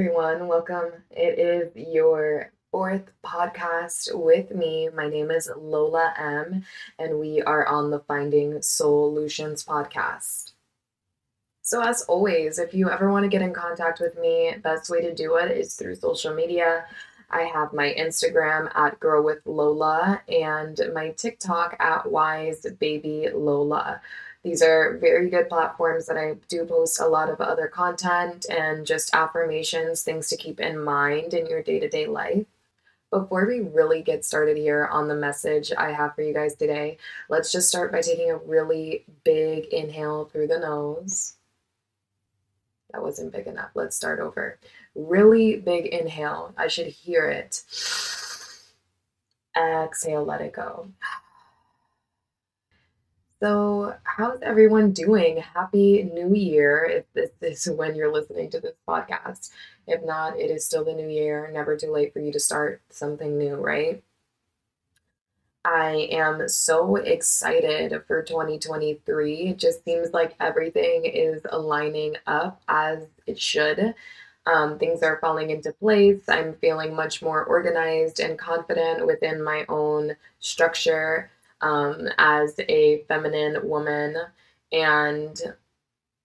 everyone. Welcome. It is your fourth podcast with me. My name is Lola M, and we are on the Finding Solutions podcast. So as always, if you ever want to get in contact with me, best way to do it is through social media. I have my Instagram at Girl with Lola and my TikTok at Wise Baby Lola. These are very good platforms that I do post a lot of other content and just affirmations, things to keep in mind in your day-to-day life. Before we really get started here on the message I have for you guys today, let's just start by taking a really big inhale through the nose. That wasn't big enough. Let's start over. Really big inhale. I should hear it. Exhale, let it go. So how's everyone doing? Happy New Year, if this is when you're listening to this podcast. If not, it is still the new year. Never too late for you to start something new, right? I am so excited for 2023. It just seems like everything is aligning up as it should. Things are falling into place. I'm feeling much more organized and confident within my own structure as a feminine woman. And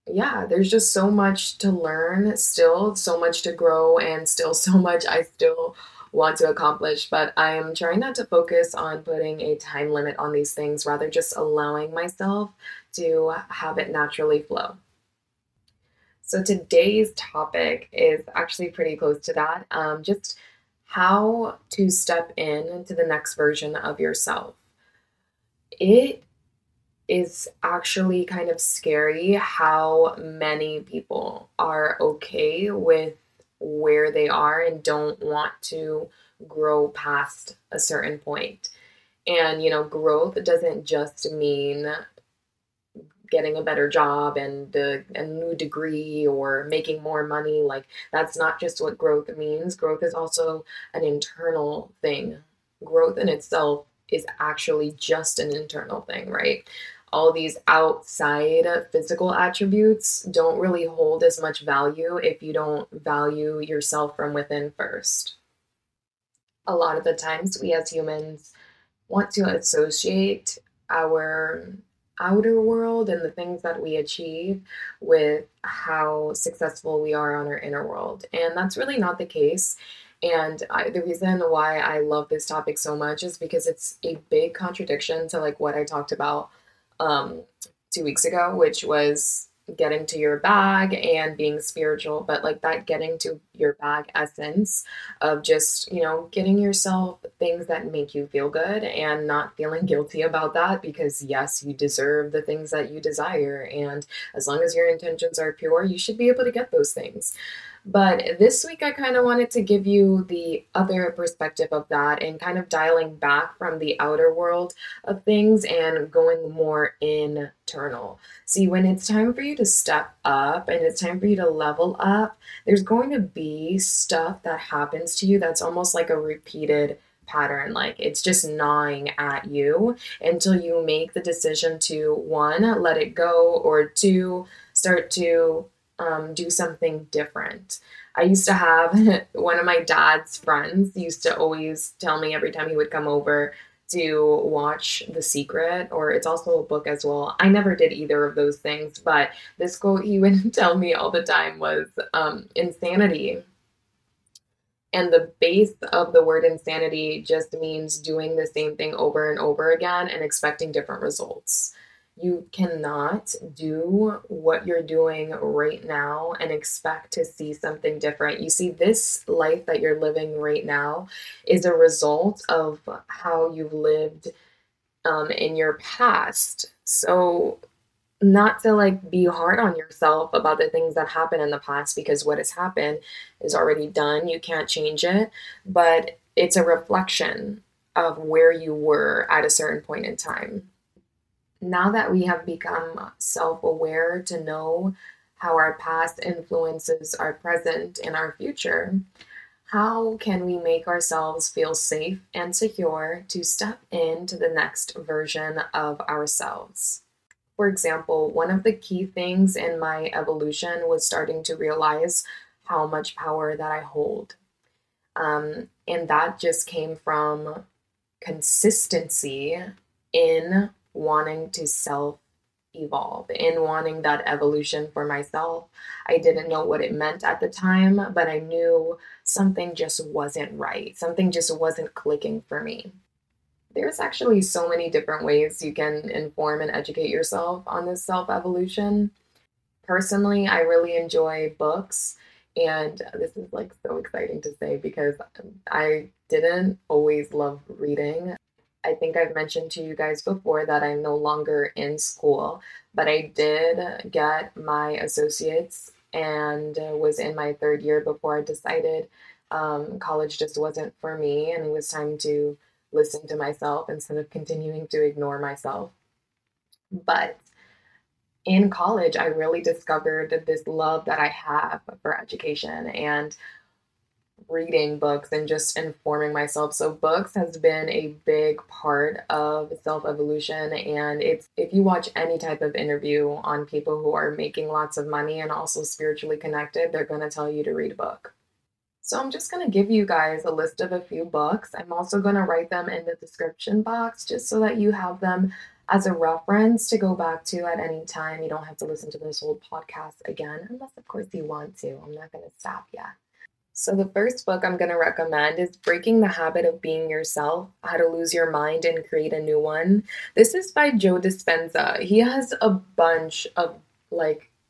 yeah, there's just so much to learn still, so much to grow, and still so much I still want to accomplish. But I am trying not to focus on putting a time limit on these things, rather just allowing myself to have it naturally flow. So today's topic is actually pretty close to that. Just how to step into the next version of yourself. It is actually kind of scary how many people are okay with where they are and don't want to grow past a certain point. And, you know, growth doesn't just mean getting a better job and a new degree or making more money. Like, that's not just what growth means. Growth is also an internal thing. Growth in itself is actually just an internal thing, right? All these outside physical attributes don't really hold as much value if you don't value yourself from within first. A lot of the times we as humans want to associate our outer world and the things that we achieve with how successful we are on our inner world. And that's really not the case. And the reason why I love this topic so much is because it's a big contradiction to like what I talked about 2 weeks ago, which was getting to your bag and being spiritual. But like that getting to your bag essence of just, you know, getting yourself things that make you feel good and not feeling guilty about that, because yes, you deserve the things that you desire. And as long as your intentions are pure, you should be able to get those things. But this week, I kind of wanted to give you the other perspective of that and kind of dialing back from the outer world of things and going more internal. See, when it's time for you to step up and it's time for you to level up, there's going to be stuff that happens to you that's almost like a repeated pattern. Like, it's just gnawing at you until you make the decision to, one, let it go, or two, start to do something different. I used to have one of my dad's friends used to always tell me every time he would come over to watch The Secret, or it's also a book as well. I never did either of those things, but this quote he would tell me all the time was insanity. And the base of the word insanity just means doing the same thing over and over again and expecting different results. You cannot do what you're doing right now and expect to see something different. You see, this life that you're living right now is a result of how you've lived in your past. So not to like be hard on yourself about the things that happened in the past, because what has happened is already done. You can't change it, but it's a reflection of where you were at a certain point in time. Now that we have become self-aware to know how our past influences our present and our future, how can we make ourselves feel safe and secure to step into the next version of ourselves? For example, one of the key things in my evolution was starting to realize how much power that I hold. And that just came from consistency in wanting to self-evolve, in wanting that evolution for myself. I didn't know what it meant at the time, but I knew something just wasn't right. Something just wasn't clicking for me. There's actually so many different ways you can inform and educate yourself on this self-evolution. Personally, I really enjoy books. And this is like so exciting to say because I didn't always love reading. I think I've mentioned to you guys before that I'm no longer in school, but I did get my associates and was in my third year before I decided college just wasn't for me and it was time to listen to myself instead of continuing to ignore myself. But in college, I really discovered this love that I have for education and reading books and just informing myself. So books has been a big part of self-evolution. And it's, if you watch any type of interview on people who are making lots of money and also spiritually connected, they're going to tell you to read a book. So I'm just going to give you guys a list of a few books. I'm also going to write them in the description box just so that you have them as a reference to go back to at any time. You don't have to listen to this whole podcast again, unless, of course, you want to. I'm not going to stop yet. So the first book I'm going to recommend is Breaking the Habit of Being Yourself: How to Lose Your Mind and Create a New One. This is by Joe Dispenza. He has a bunch of,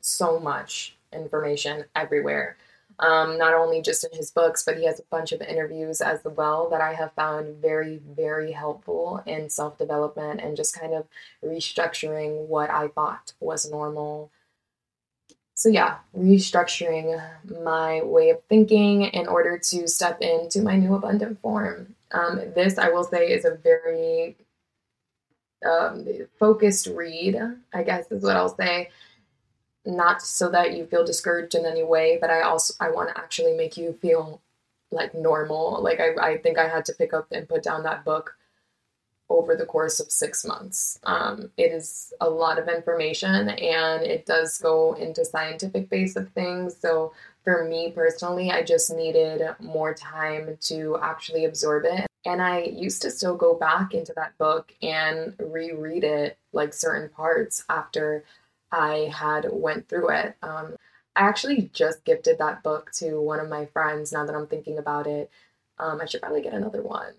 so much information everywhere. Not only just in his books, but he has a bunch of interviews as well that I have found very, very helpful in self-development and just kind of restructuring what I thought was normal. So yeah, restructuring my way of thinking in order to step into my new abundant form. This, I will say, is a very focused read, I guess is what I'll say. Not so that you feel discouraged in any way, but I want to actually make you feel like normal. Like I think I had to pick up and put down that book over the course of 6 months. It is a lot of information and it does go into scientific base of things. So for me personally, I just needed more time to actually absorb it. And I used to still go back into that book and reread it, like certain parts after I had went through it. I actually just gifted that book to one of my friends. Now that I'm thinking about it, I should probably get another one.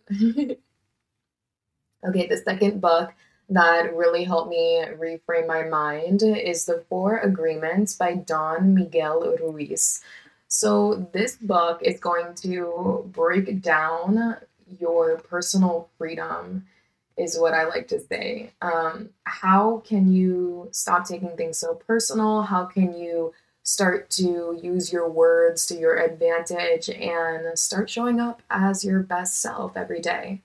Okay, the second book that really helped me reframe my mind is The Four Agreements by Don Miguel Ruiz. So this book is going to break down your personal freedom, is what I like to say. How can you stop taking things so personal? How can you start to use your words to your advantage and start showing up as your best self every day?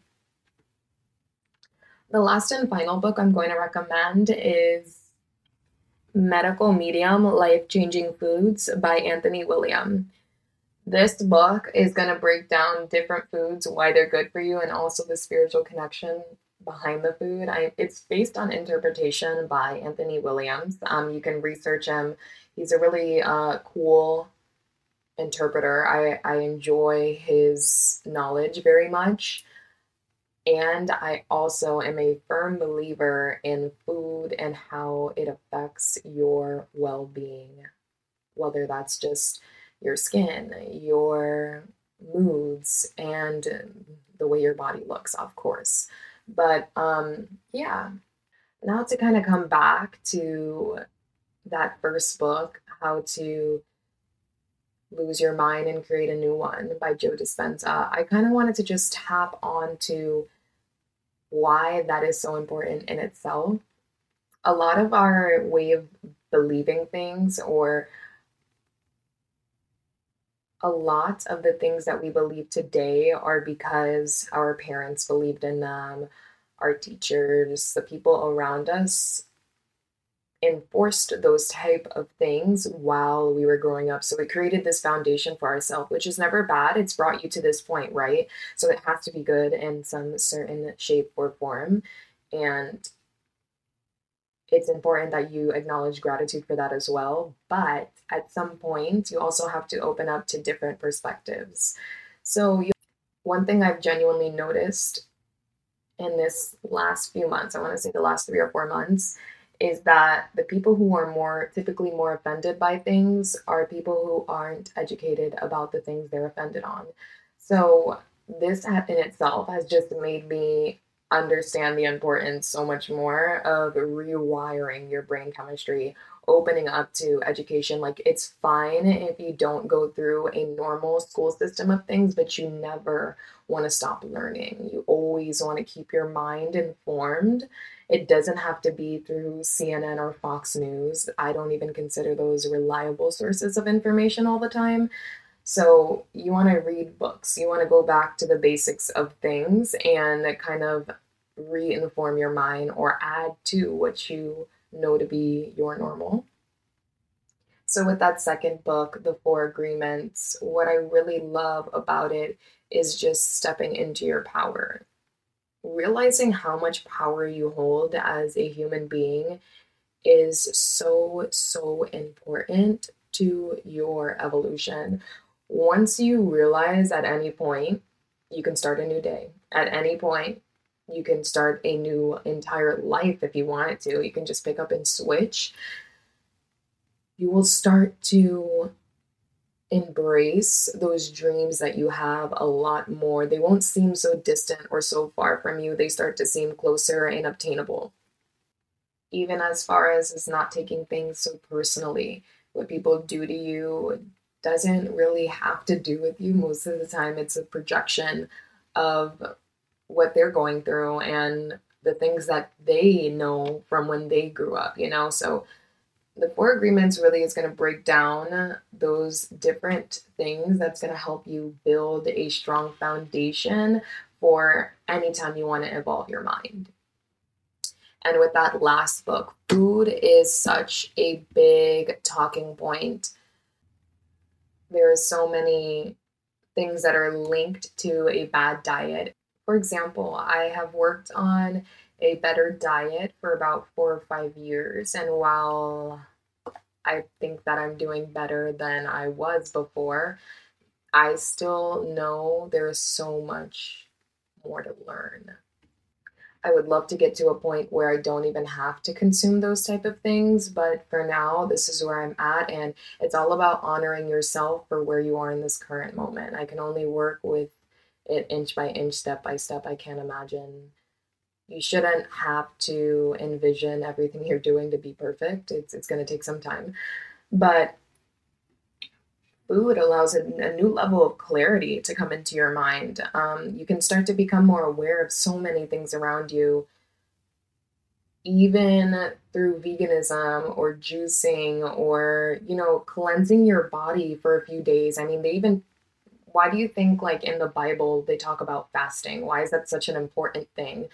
The last and final book I'm going to recommend is Medical Medium: Life Changing Foods by Anthony Williams. This book is going to break down different foods, why they're good for you, and also the spiritual connection behind the food. It's based on interpretation by Anthony Williams. You can research him. He's a really cool interpreter. I enjoy his knowledge very much. And I also am a firm believer in food and how it affects your well-being, whether that's just your skin, your moods, and the way your body looks, of course. But now to kind of come back to that first book, How to Lose Your Mind and Create a New One by Joe Dispenza, I kind of wanted to just tap on to why that is so important in itself. A lot of our way of believing things, or a lot of the things that we believe today, are because our parents believed in them, our teachers, the people around us enforced those type of things while we were growing up. So it created this foundation for ourselves, which is never bad. It's brought you to this point, right? So it has to be good in some certain shape or form. And it's important that you acknowledge gratitude for that as well. But at some point, you also have to open up to different perspectives. So one thing I've genuinely noticed in this last few months, I want to say the last 3 or 4 months, is that the people who are typically more offended by things are people who aren't educated about the things they're offended on. So this in itself has just made me understand the importance so much more of rewiring your brain chemistry, opening up to education. Like, it's fine if you don't go through a normal school system of things, but you never want to stop learning. You always want to keep your mind informed. It doesn't have to be through CNN or Fox News. I don't even consider those reliable sources of information all the time. So you want to read books, you want to go back to the basics of things and kind of re-inform your mind or add to what you know to be your normal. So with that second book, The Four Agreements, what I really love about it is just stepping into your power. Realizing how much power you hold as a human being is so, so important to your evolution. Once you realize at any point, you can start a new day. At any point, you can start a new entire life if you wanted to. You can just pick up and switch. You will start to embrace those dreams that you have a lot more. They won't seem so distant or so far from you. They start to seem closer and obtainable. Even as far as it's not taking things so personally. What people do to you doesn't really have to do with you. Most of the time, it's a projection of what they're going through and the things that they know from when they grew up, you know? So the Four Agreements really is going to break down those different things that's going to help you build a strong foundation for any time you want to evolve your mind. And with that last book, food is such a big talking point. There are so many things that are linked to a bad diet. For example, I have worked on a better diet for about 4 or 5 years. And while I think that I'm doing better than I was before, I still know there is so much more to learn. I would love to get to a point where I don't even have to consume those type of things. But for now, this is where I'm at. And it's all about honoring yourself for where you are in this current moment. I can only work with it inch by inch, step by step. I can't imagine. You shouldn't have to envision everything you're doing to be perfect. It's going to take some time. But food allows a new level of clarity to come into your mind. You can start to become more aware of so many things around you, even through veganism or juicing or, cleansing your body for a few days. I mean, why do you think in the Bible they talk about fasting? Why is that such an important thing?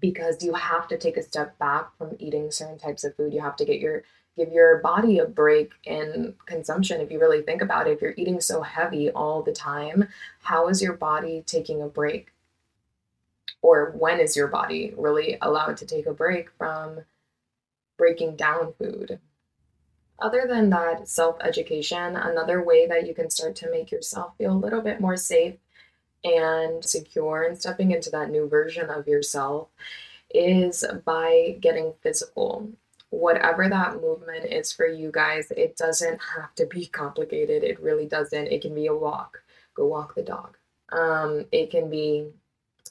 Because you have to take a step back from eating certain types of food. You have to give your body a break in consumption. If you really think about it, if you're eating so heavy all the time, how is your body taking a break? Or when is your body really allowed to take a break from breaking down food? Other than that, self-education, another way that you can start to make yourself feel a little bit more safe and secure and stepping into that new version of yourself is by getting physical. Whatever that movement is for you guys, it doesn't have to be complicated. It really doesn't. It can be a walk. Go walk the dog. It can be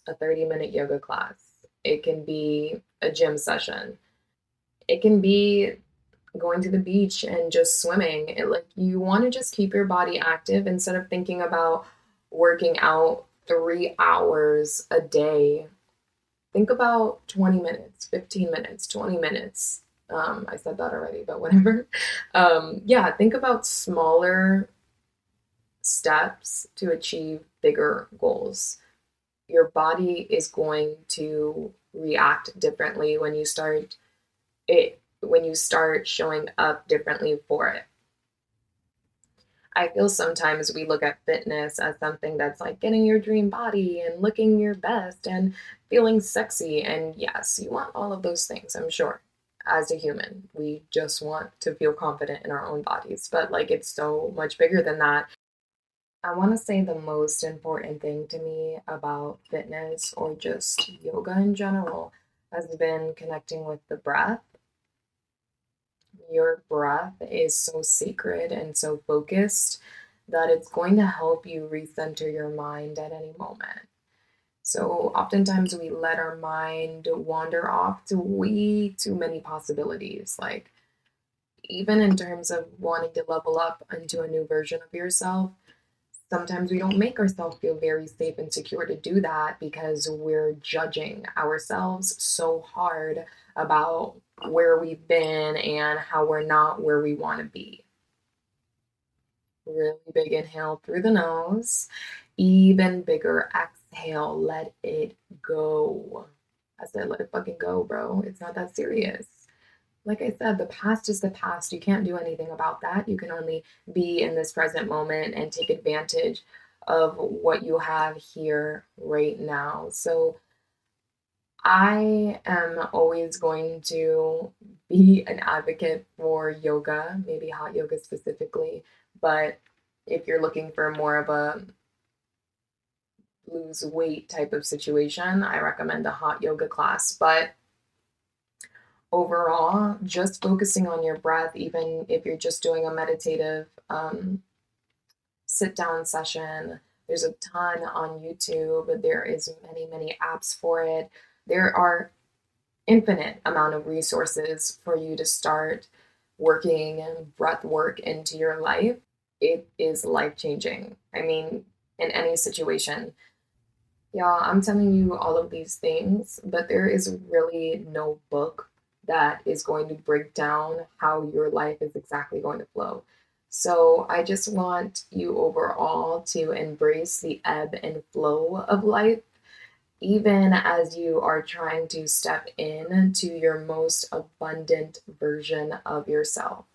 a 30-minute yoga class. It can be a gym session. It can be going to the beach and just swimming. You want to just keep your body active instead of thinking about working out 3 hours a day. Think about 20 minutes, 15 minutes, 20 minutes. I said that already, but whatever. Think about smaller steps to achieve bigger goals. Your body is going to react differently when you start showing up differently for it. I feel sometimes we look at fitness as something that's getting your dream body and looking your best and feeling sexy. And yes, you want all of those things, I'm sure. as a human. We just want to feel confident in our own bodies, but like it's so much bigger than that. I want to say the most important thing to me about fitness or just yoga in general has been connecting with the breath. Your breath is so sacred and so focused that it's going to help you recenter your mind at any moment. So oftentimes we let our mind wander off to way too many possibilities. Like even in terms of wanting to level up into a new version of yourself, sometimes we don't make ourselves feel very safe and secure to do that because we're judging ourselves so hard about where we've been and how we're not where we want to be. Really big inhale through the nose, even bigger exhale, let it go. I said, let it fucking go, bro. It's not that serious. Like I said, the past is the past. You can't do anything about that. You can only be in this present moment and take advantage of what you have here right now. So I am always going to be an advocate for yoga, maybe hot yoga specifically. But if you're looking for more of a lose weight type of situation, I recommend a hot yoga class. But overall, just focusing on your breath, even if you're just doing a meditative sit-down session, there's a ton on YouTube. There is many, many apps for it. There are infinite amount of resources for you to start working and breath work into your life. It is life-changing. I mean, in any situation. Y'all, I'm telling you all of these things, but there is really no book that is going to break down how your life is exactly going to flow. So I just want you overall to embrace the ebb and flow of life, even as you are trying to step into your most abundant version of yourself.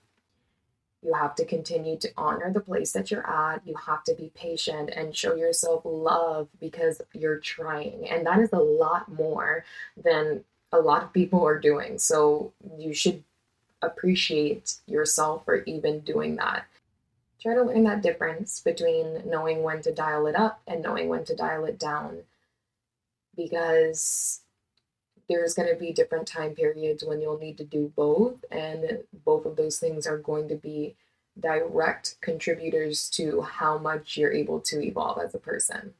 You have to continue to honor the place that you're at. You have to be patient and show yourself love because you're trying. And that is a lot more than a lot of people are doing. So you should appreciate yourself for even doing that. Try to learn that difference between knowing when to dial it up and knowing when to dial it down, because there's going to be different time periods when you'll need to do both, and both of those things are going to be direct contributors to how much you're able to evolve as a person.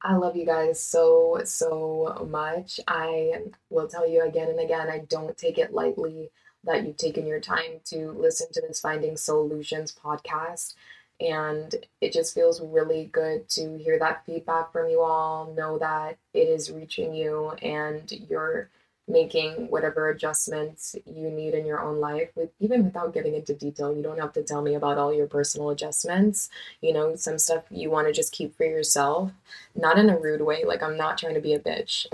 I love you guys so, so much. I will tell you again and again, I don't take it lightly that you've taken your time to listen to this Finding Solutions podcast. And it just feels really good to hear that feedback from you all, know that it is reaching you and you're making whatever adjustments you need in your own life, even without getting into detail. You don't have to tell me about all your personal adjustments. You know, some stuff you want to just keep for yourself, not in a rude way. Like, I'm not trying to be a bitch.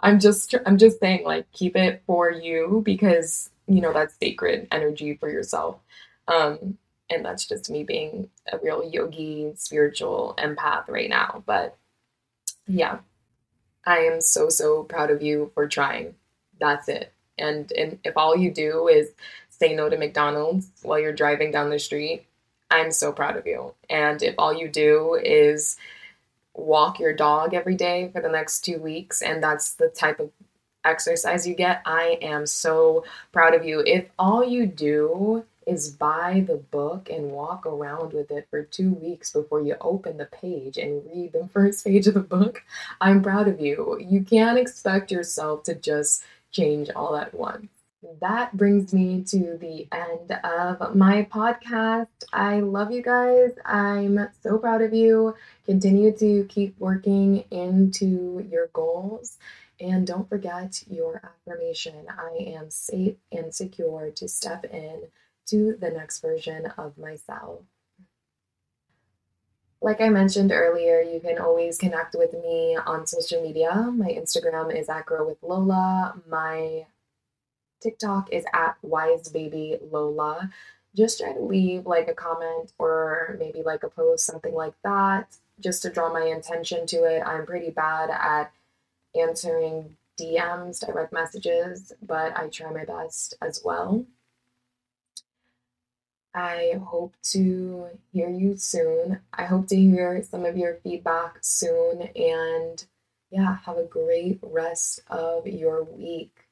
I'm just saying, like, keep it for you because, you know, that's sacred energy for yourself. And that's just me being a real yogi, spiritual empath right now. But yeah, I am so, so proud of you for trying. That's it. And if all you do is say no to McDonald's while you're driving down the street, I'm so proud of you. And if all you do is walk your dog every day for the next 2 weeks, and that's the type of exercise you get, I am so proud of you. If all you do is buy the book and walk around with it for 2 weeks before you open the page and read the first page of the book, I'm proud of you. You can't expect yourself to just change all at once. That brings me to the end of my podcast. I love you guys. I'm so proud of you. Continue to keep working into your goals. And don't forget your affirmation. I am safe and secure to step in to the next version of myself. Like I mentioned earlier, you can always connect with me on social media. My Instagram is @GrowWithLola. My TikTok is @WiseBabyLola. Just try to leave like a comment or maybe like a post, something like that, just to draw my attention to it. I'm pretty bad at answering DMs, direct messages, but I try my best as well. I hope to hear you soon. I hope to hear some of your feedback soon. And yeah, have a great rest of your week.